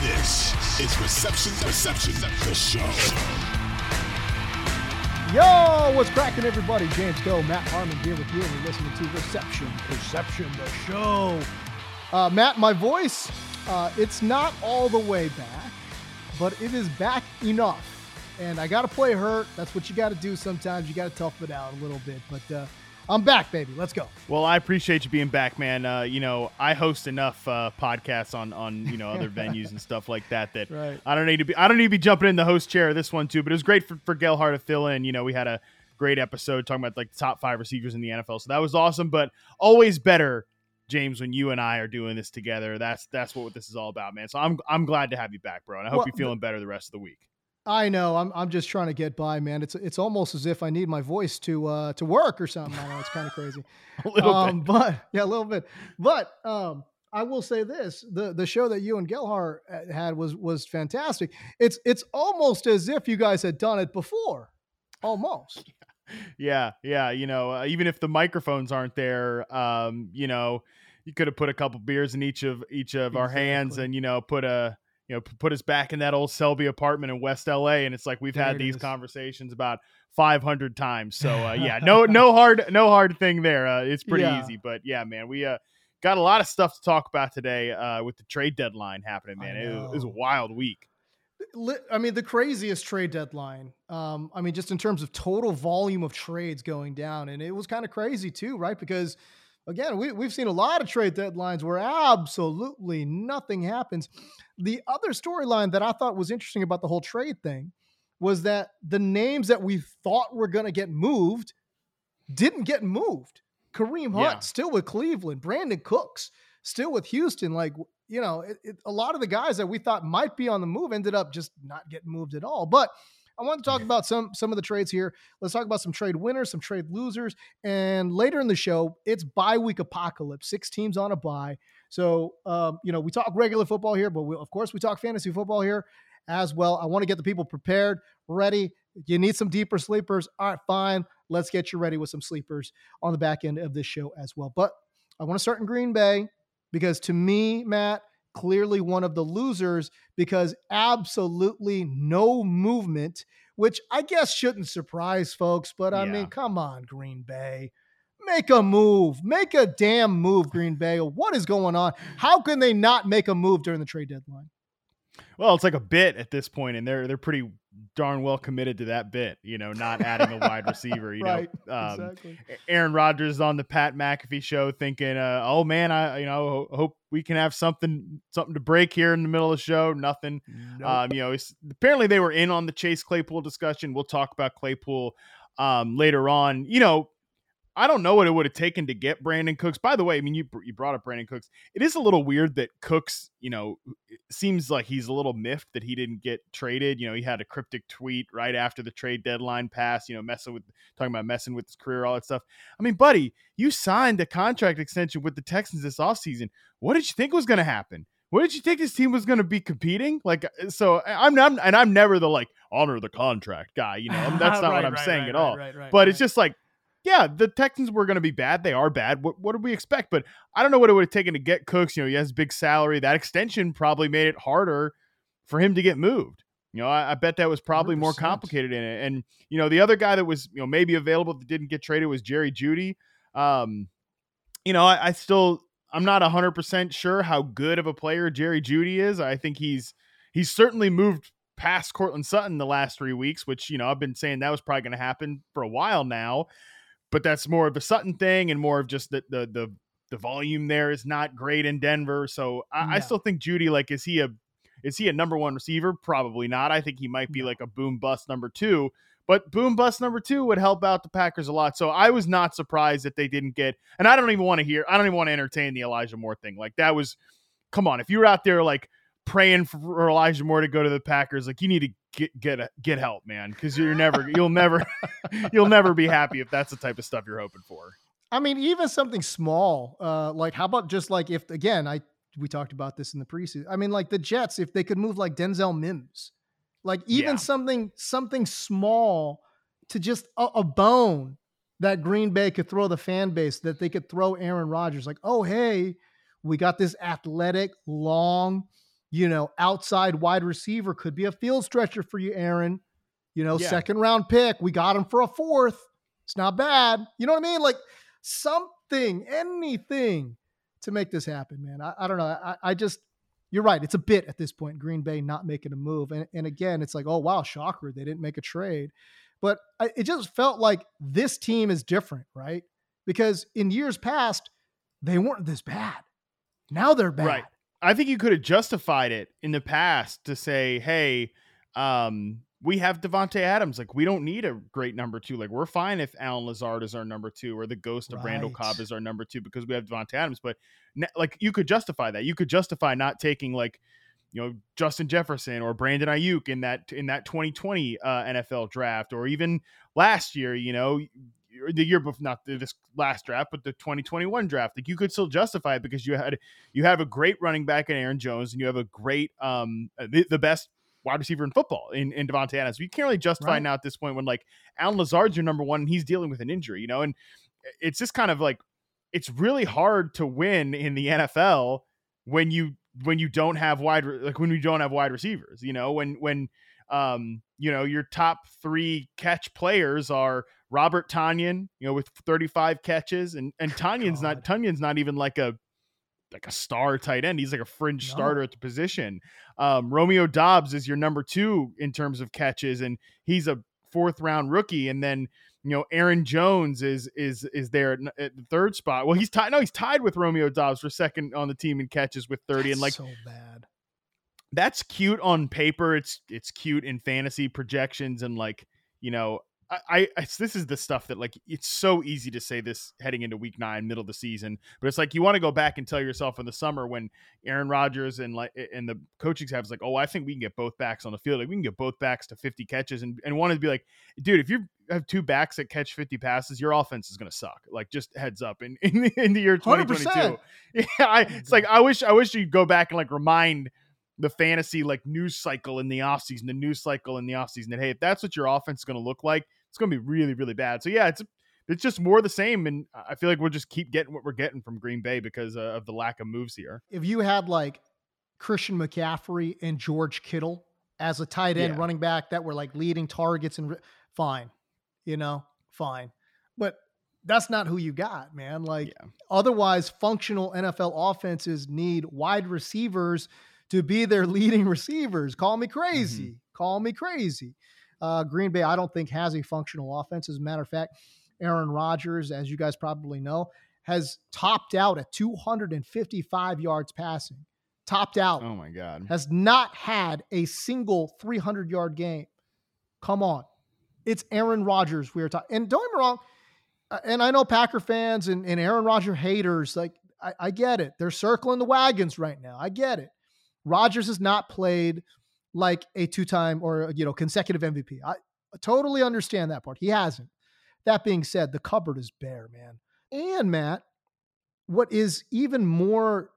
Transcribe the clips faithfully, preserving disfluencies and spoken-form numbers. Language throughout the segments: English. This is Reception Perception, the show. Yo, what's cracking, everybody? James Koh, Matt Harmon here with you, and you're listening to Reception Perception, the show. Uh, Matt, my voice, uh, it's not all the way back, but it is back enough. And I got to play hurt. That's what you got to do sometimes. You got to tough it out a little bit, but... Uh, I'm back, baby. Let's go. Well, I appreciate you being back, man. Uh, you know, I host enough uh, podcasts on, on you know other venues and stuff like that that right. I don't need to be I don't need to be jumping in the host chair of this one too. But it was great for, for Gale Hart to fill in. You know, we had a great episode talking about like the top five receivers in the N F L, so that was awesome. But always better, James, when you and I are doing this together. That's that's what this is all about, man. So I'm I'm glad to have you back, bro, and I hope well, you're feeling better the rest of the week. I know. I'm I'm just trying to get by, man. It's it's almost as if I need my voice to uh, to work or something. I know it's kind of crazy. a little um, bit. But yeah, a little bit. But um, I will say this: the the show that you and Gale Hart had was was fantastic. It's it's almost as if you guys had done it before, almost. Yeah, yeah. You know, uh, even if the microphones aren't there, um, you know, you could have put a couple beers in each of each of exactly. our hands, and you know, put a. You know, put us back in that old Selby apartment in West L A, and it's like we've there had these is. conversations about five hundred times. So uh, yeah, no, no hard, no hard thing there. Uh, it's pretty yeah. easy, but yeah, man, we uh, got a lot of stuff to talk about today uh, with the trade deadline happening. Man, it was, it was a wild week. I mean, the craziest trade deadline. Um, I mean, just in terms of total volume of trades going down, and it was kind of crazy too, right? Because again, we, we've seen a lot of trade deadlines where absolutely nothing happens. The other storyline that I thought was interesting about the whole trade thing was that the names that we thought were going to get moved didn't get moved. Kareem Hunt yeah. still with Cleveland. Brandon Cooks still with Houston. Like, you know, it, it, a lot of the guys that we thought might be on the move ended up just not getting moved at all. But I want to talk about some some of the trades here. Let's talk about some trade winners, some trade losers. And later in the show, it's bye week apocalypse, six teams on a bye. So, um, you know, we talk regular football here, but we, of course we talk fantasy football here as well. I want to get the people prepared, ready. You need some deeper sleepers. All right, fine. Let's get you ready with some sleepers on the back end of this show as well. But I want to start in Green Bay because to me, Matt, clearly one of the losers because absolutely no movement, which I guess shouldn't surprise folks, but I yeah. mean, come on, Green Bay, make a move, make a damn move, Green Bay. What is going on? How can they not make a move during the trade deadline? Well, it's like a bit at this point, and they're, they're pretty darn well committed to that bit, you know, not adding a wide receiver, you right, know, um, exactly. Aaron Rodgers on the Pat McAfee show thinking, uh, oh man, I, you know, ho- hope we can have something, something to break here in the middle of the show. Nothing. Nope. Um, you know, it's, apparently they were in on the Chase Claypool discussion. We'll talk about Claypool um, later on, you know, I don't know what it would have taken to get Brandon Cooks. By the way, I mean, you you brought up Brandon Cooks. It is a little weird that Cooks, you know, it seems like he's a little miffed that he didn't get traded. You know, he had a cryptic tweet right after the trade deadline pass, you know, messing with, talking about messing with his career, all that stuff. I mean, buddy, you signed a contract extension with the Texans this offseason. What did you think was going to happen? What did you think this team was going to be competing? Like, so I'm, I'm and I'm never the like honor the contract guy, you know, I mean, that's not right, what I'm right, saying right, at right, all, right, right, but right. it's just like, yeah, the Texans were going to be bad. They are bad. What, what did we expect? But I don't know what it would have taken to get Cooks. You know, he has a big salary. That extension probably made it harder for him to get moved. You know, I, I bet that was probably one hundred percent more complicated in it. And, you know, the other guy that was, you know, maybe available that didn't get traded was Jerry Jeudy. Um, you know, I, I still, I'm not one hundred percent sure how good of a player Jerry Jeudy is. I think he's, he's certainly moved past Cortland Sutton the last three weeks, which, you know, I've been saying that was probably going to happen for a while now, but that's more of the Sutton thing and more of just the, the, the, the volume there is not great in Denver. So I, no. I still think Jeudy, like, is he a, is he a number one receiver? Probably not. I think he might be no. like a boom bust number two, but boom bust number two would help out the Packers a lot. So I was not surprised that they didn't get, and I don't even want to hear, I don't even want to entertain the Elijah Moore thing. Like, that was, come on. If you were out there like praying for Elijah Moore to go to the Packers, like, you need to get, get, a, get help, man. Cause you're never, you'll never, you'll never be happy if that's the type of stuff you're hoping for. I mean, even something small, uh, like how about just like, if, again, I, we talked about this in the preseason. I mean, like the Jets, if they could move like Denzel Mims, like even yeah. something, something small to just a, a bone that Green Bay could throw the fan base, that they could throw Aaron Rodgers. Like, oh, hey, we got this athletic, long, you know, outside wide receiver, could be a field stretcher for you, Aaron, you know, yeah. second round pick. We got him for a fourth. It's not bad. You know what I mean? Like something, anything to make this happen, man. I, I don't know. I, I just, you're right. It's a bit at this point, Green Bay not making a move. And, and again, it's like, oh, wow, shocker. They didn't make a trade, but I, it just felt like this team is different, right? Because in years past, they weren't this bad. Now they're bad. Right. I think you could have justified it in the past to say, hey, um, we have Devontae Adams. Like, we don't need a great number two. Like, we're fine if Alan Lazard is our number two or the ghost of right. Randall Cobb is our number two because we have Devontae Adams. But like, you could justify that. You could justify not taking like, you know, Justin Jefferson or Brandon Ayuk in that, in that twenty twenty uh, N F L draft, or even last year, you know, the year before, not this last draft, but the twenty twenty-one draft. Like, you could still justify it because you had, you have a great running back in Aaron Jones, and you have a great, um, the, the best wide receiver in football in, in Devontae Adams. You can't really justify right. now at this point when like Alan Lazard's your number one and he's dealing with an injury, you know, and it's just kind of like, it's really hard to win in the N F L when you, when you don't have wide, like when you don't have wide receivers, you know, when, when, um, you know, your top three catch players are Robert Tonyan, you know, with thirty-five catches, and, and Tanyan's God. not, Tanyan's not even like a, like a star tight end. He's like a fringe no. starter at the position. Um, Romeo Doubs is your number two in terms of catches, and he's a fourth round rookie. And then, you know, Aaron Jones is, is, is there at, at the third spot. Well, he's tied. No, he's tied with Romeo Doubs for second on the team in catches with thirty. That's and like, so bad. That's cute on paper. It's, it's cute in fantasy projections. And like, you know, I, I this is the stuff that, like, it's so easy to say this heading into week nine, middle of the season, but it's like, you want to go back and tell yourself in the summer when Aaron Rodgers and like, and the coaching staff is like, oh, I think we can get both backs on the field. Like, we can get both backs to fifty catches, and, and wanted to be like, dude, if you have two backs that catch fifty passes, your offense is going to suck. Like, just heads up in, in, in the year twenty twenty-two. Yeah, I, it's like, I wish, I wish you'd go back and like remind the fantasy, like, news cycle in the off season, the news cycle in the off season that, hey, if that's what your offense is going to look like, it's going to be really, really bad. So, yeah, it's it's just more of the same. And I feel like we'll just keep getting what we're getting from Green Bay because uh, of the lack of moves here. If you had, like, Christian McCaffrey and George Kittle as a tight end yeah. running back that were, like, leading targets, and re- fine, you know, fine. But that's not who you got, man. Like, yeah. otherwise, functional N F L offenses need wide receivers to be their leading receivers. Call me crazy. Mm-hmm. Call me crazy. Uh, Green Bay, I don't think, has a functional offense. As a matter of fact, Aaron Rodgers, as you guys probably know, has topped out at two hundred fifty-five yards passing. Topped out. Oh, my God. Has not had a single three hundred-yard game. Come on. It's Aaron Rodgers we are talking. And don't get me wrong, and I know Packer fans and, and Aaron Rodgers haters, like, I, I get it. They're circling the wagons right now. I get it. Rodgers has not played like a two-time or, you know, consecutive M V P. I totally understand that part. He hasn't. That being said, the cupboard is bare, man. And Matt, what is even more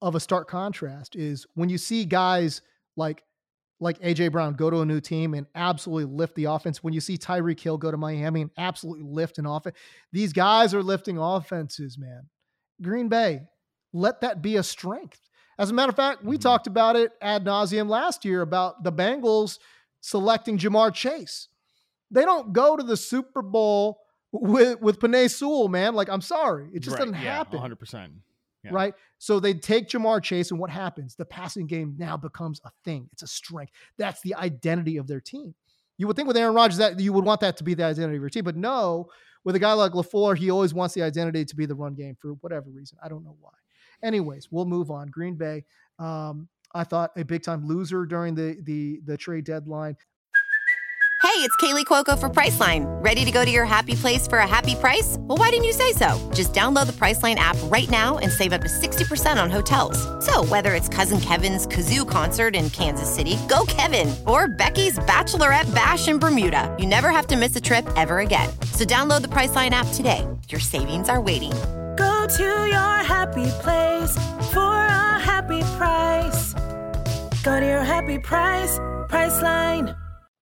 of a stark contrast is when you see guys like, like A J. Brown go to a new team and absolutely lift the offense. When you see Tyreek Hill go to Miami and absolutely lift an offense. These guys are lifting offenses, man. Green Bay, let that be a strength. As a matter of fact, we mm-hmm. talked about it ad nauseum last year about the Bengals selecting Ja'Marr Chase. They don't go to the Super Bowl with, with Penei Sewell, man. Like, I'm sorry. It just right. doesn't yeah, happen. one hundred percent. yeah. right? So they take Ja'Marr Chase, and what happens? The passing game now becomes a thing. It's a strength. That's the identity of their team. You would think with Aaron Rodgers that you would want that to be the identity of your team, but no, with a guy like LaFleur, he always wants the identity to be the run game for whatever reason. I don't know why. Anyways, we'll move on. Green Bay, um, I thought a big-time loser during the the the trade deadline. Hey, it's Kaylee Cuoco for Priceline. Ready to go to your happy place for a happy price? Well, why didn't you say so? Just download the Priceline app right now and save up to sixty percent on hotels. So whether it's Cousin Kevin's Kazoo Concert in Kansas City, go Kevin, or Becky's Bachelorette Bash in Bermuda, you never have to miss a trip ever again. So download the Priceline app today. Your savings are waiting. Go to your happy place for a happy price. Go to your happy price, Priceline.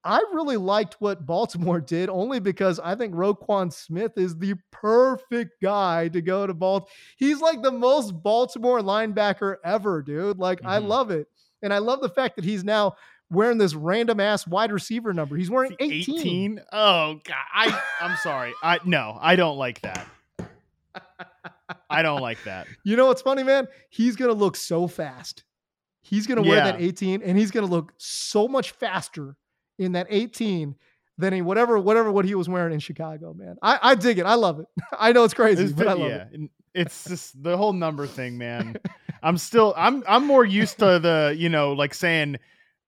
I really liked what Baltimore did only because I think Roquan Smith is the perfect guy to go to Baltimore. He's like the most Baltimore linebacker ever, dude. Like, mm-hmm. I love it. And I love the fact that he's now wearing this random ass wide receiver number. He's wearing eighteen. eighteen? Oh, God. I, I'm sorry. I No, I don't like that. I don't like that. You know what's funny, man? He's going to look so fast. He's going to yeah. wear that eighteen, and he's going to look so much faster in that eighteen than he, whatever, whatever, what he was wearing in Chicago, man. I, I dig it. I love it. I know it's crazy, it's, but I love yeah. it. It's just the whole number thing, man. I'm still, I'm, I'm more used to the, you know, like saying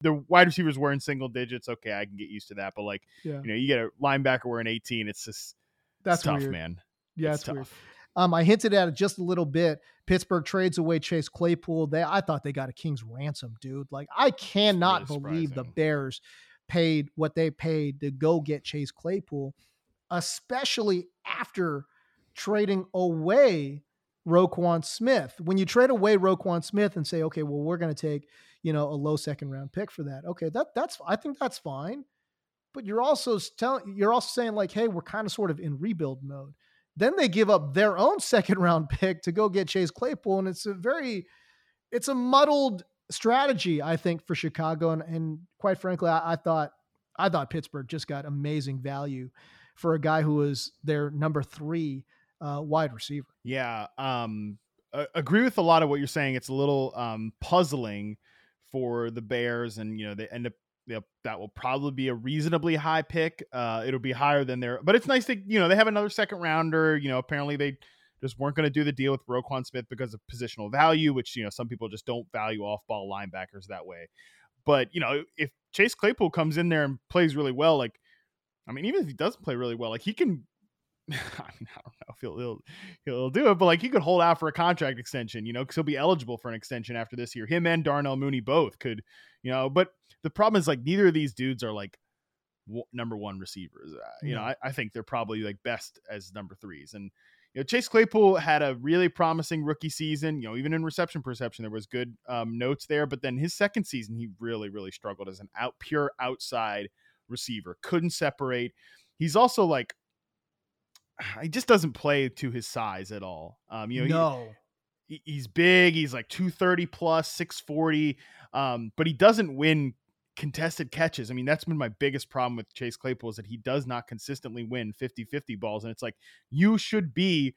the wide receivers were in single digits. Okay. I can get used to that. But like, yeah. you know, you get a linebacker wearing eighteen. It's just, that's it's tough, weird. man. Yeah. It's, it's tough. Weird. Um, I hinted at it just a little bit. Pittsburgh trades away Chase Claypool. They, I thought they got a king's ransom, dude. Like, I cannot really believe the Bears paid what they paid to go get Chase Claypool, especially after trading away Roquan Smith. When you trade away Roquan Smith and say, okay, well, we're going to take, you know, a low second round pick for that. Okay. That that's, I think that's fine, but you're also telling, you're also saying like, hey, we're kind of sort of in rebuild mode. Then they give up their own second round pick to go get Chase Claypool. And it's a very, it's a muddled strategy, I think, for Chicago. And, and quite frankly, I, I thought, I thought Pittsburgh just got amazing value for a guy who was their number three uh, wide receiver. Yeah. Um, I agree with a lot of what you're saying. It's a little um, puzzling for the Bears, and, you know, they end up, that will probably be a reasonably high pick. Uh, it'll be higher than their, but it's nice that, you know, they have another second rounder. You know, apparently they just weren't going to do the deal with Roquan Smith because of positional value, which, you know, some people just don't value off-ball linebackers that way. But, you know, if Chase Claypool comes in there and plays really well, like, I mean, even if he doesn't play really well, like, he can, I mean, I don't know if he'll, he'll, he'll do it, but like, he could hold out for a contract extension, you know, because he'll be eligible for an extension after this year. Him and Darnell Mooney both could, you know, but the problem is like neither of these dudes are like w- number one receivers. Uh, you mm-hmm. know, I, I think they're probably like best as number threes. And, you know, Chase Claypool had a really promising rookie season. You know, even in reception perception, there was good um, notes there. But then his second season, he really, really struggled as an out pure outside receiver. Couldn't separate. He's also like, he just doesn't play to his size at all. Um, you know, no. he, he's big. He's like two thirty plus, six forty. Um, but he doesn't win contested catches. I mean, that's been my biggest problem with Chase Claypool is that he does not consistently win fifty-fifty balls. And it's like, you should be,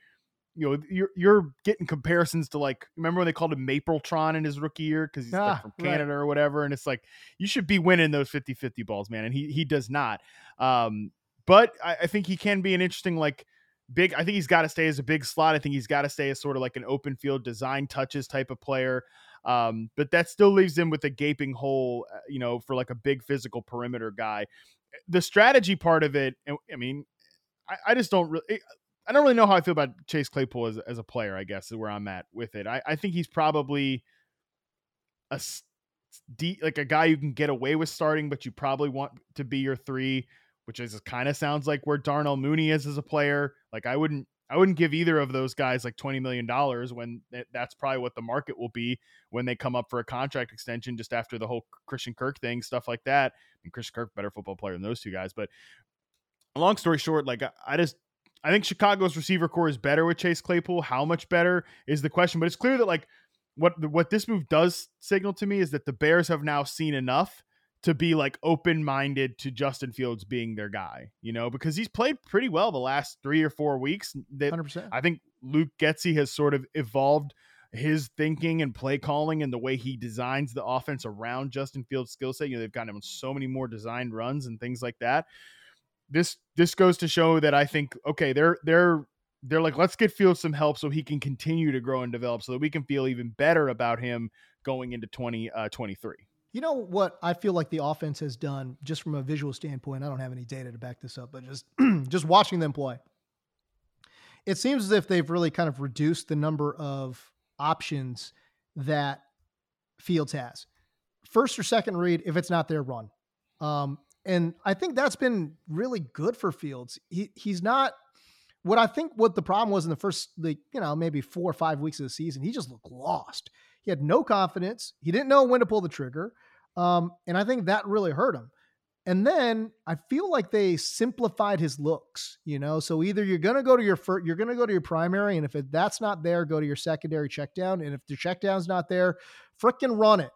you know, you're, you're getting comparisons to like, remember when they called him Mapletron in his rookie year? Cause he's ah, like from Canada right. or whatever. And it's like, you should be winning those fifty-fifty balls, man. And he, he does not. Um, but I, I think he can be an interesting, like big, I think he's got to stay as a big slot. I think he's got to stay as sort of like an open field design touches type of player. Um, but that still leaves him with a gaping hole, you know, for like a big physical perimeter guy. The strategy part of it, I mean, I, I just don't really, I don't really know how I feel about Chase Claypool as, as a player, I guess, is where I'm at with it. I, I think he's probably a st- like a guy you can get away with starting, but you probably want to be your three, which is kind of sounds like where Darnell Mooney is as a player. Like I wouldn't, I wouldn't give either of those guys like twenty million dollars when th- that's probably what the market will be when they come up for a contract extension, just after the whole Christian Kirk thing, stuff like that. And Christian Kirk, better football player than those two guys. But long story short, like I, I just, I think Chicago's receiver core is better with Chase Claypool. How much better is the question, but it's clear that like what, what this move does signal to me is that the Bears have now seen enough to be like open-minded to Justin Fields being their guy, you know, because he's played pretty well the last three or four weeks. That one hundred percent. I think Luke Getsy has sort of evolved his thinking and play calling and the way he designs the offense around Justin Fields' skill set. You know, they've gotten him on so many more designed runs and things like that. This this goes to show that I think, okay, they're they're they're like, let's get Fields some help so he can continue to grow and develop so that we can feel even better about him going into twenty twenty-three. You know what I feel like the offense has done just from a visual standpoint? I don't have any data to back this up, but just just watching them play, it seems as if they've really kind of reduced the number of options that Fields has. First or second read, if it's not their run. Um, and I think that's been really good for Fields. He he's not what I think what the problem was in the first, like, you know, maybe four or five weeks of the season, he just looked lost. He had no confidence. He didn't know when to pull the trigger. Um, and I think that really hurt him. And then I feel like they simplified his looks, you know? So either you're going to go to your first, you're going to go to your primary. And if it, that's not there, go to your secondary check down. And if the check down's not there, frickin' run it.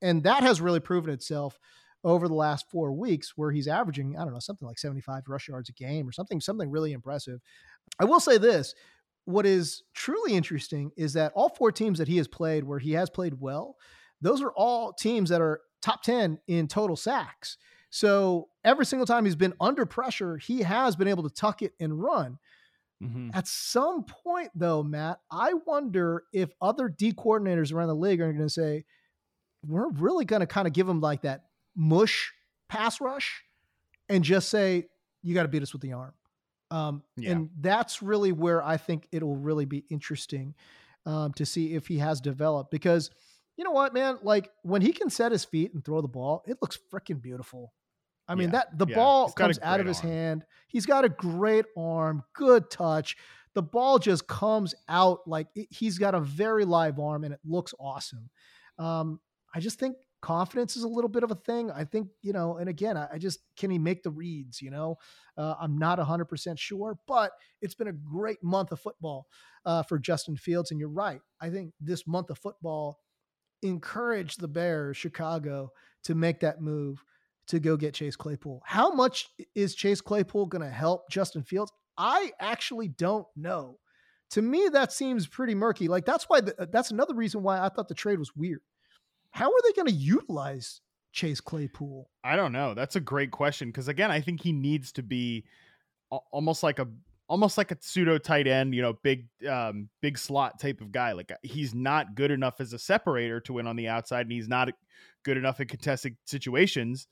And that has really proven itself over the last four weeks where he's averaging, I don't know, something like seventy-five rush yards a game or something, something really impressive. I will say this. What is truly interesting is that all four teams that he has played where he has played well, those are all teams that are top ten in total sacks. So every single time he's been under pressure, he has been able to tuck it and run. Mm-hmm. At some point though, Matt, I wonder if other D coordinators around the league are going to say, we're really going to kind of give him like that mush pass rush and just say, you got to beat us with the arm. Um, yeah. And that's really where I think it will really be interesting um, to see if he has developed, because you know what, man, like when he can set his feet and throw the ball, it looks freaking beautiful. I mean, yeah, that the yeah. ball comes out of his arm. hand. He's got a great arm, good touch. The ball just comes out like it, he's got a very live arm and it looks awesome. Um, I just think confidence is a little bit of a thing. I think, you know, and again, I, I just, can he make the reads, you know? Uh, I'm not one hundred percent sure, but it's been a great month of football uh, for Justin Fields. And you're right. I think this month of football encouraged the Bears, Chicago, to make that move to go get Chase Claypool. How much is Chase Claypool going to help Justin Fields? I actually don't know. To me, that seems pretty murky. Like that's why, the, that's another reason why I thought the trade was weird. How are they going to utilize Chase Claypool? I don't know. That's a great question. Cause again, I think he needs to be almost like a, almost like a pseudo tight end, you know, big, um, big slot type of guy. Like he's not good enough as a separator to win on the outside. And he's not good enough in contested situations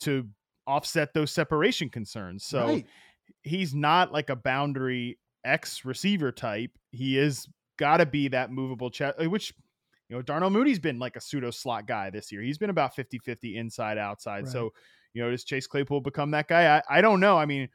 to offset those separation concerns. So right. He's not like a boundary X receiver type. He is gotta be that movable chat, which, you know, Darnell Mooney's been like a pseudo slot guy this year. He's been about fifty-fifty inside outside. Right. So, you know, does Chase Claypool become that guy? I, I don't know. I mean,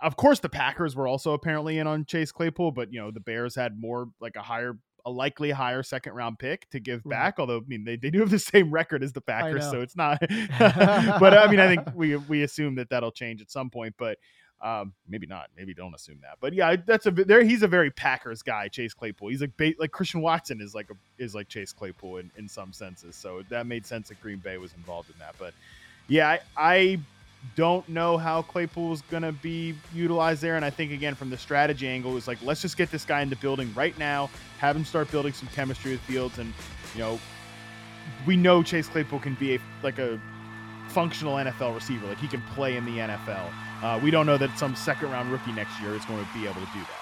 of course the Packers were also apparently in on Chase Claypool, but you know, the Bears had more like a higher, a likely higher second round pick to give back. Although, I mean, they, they do have the same record as the Packers, so it's not, but I mean, I think we, we assume that that'll change at some point, but um, maybe not, maybe don't assume that, but yeah, that's a, there. He's a very Packers guy, Chase Claypool. He's like, like Christian Watson is like, a, is like Chase Claypool in, in some senses. So that made sense that Green Bay was involved in that, but yeah, I, I don't know how Claypool is going to be utilized there. And I think, again, from the strategy angle, it was like, let's just get this guy in the building right now, have him start building some chemistry with Fields. And, you know, we know Chase Claypool can be a, like a functional N F L receiver. Like he can play in the N F L. Uh, we don't know that some second round rookie next year is going to be able to do that.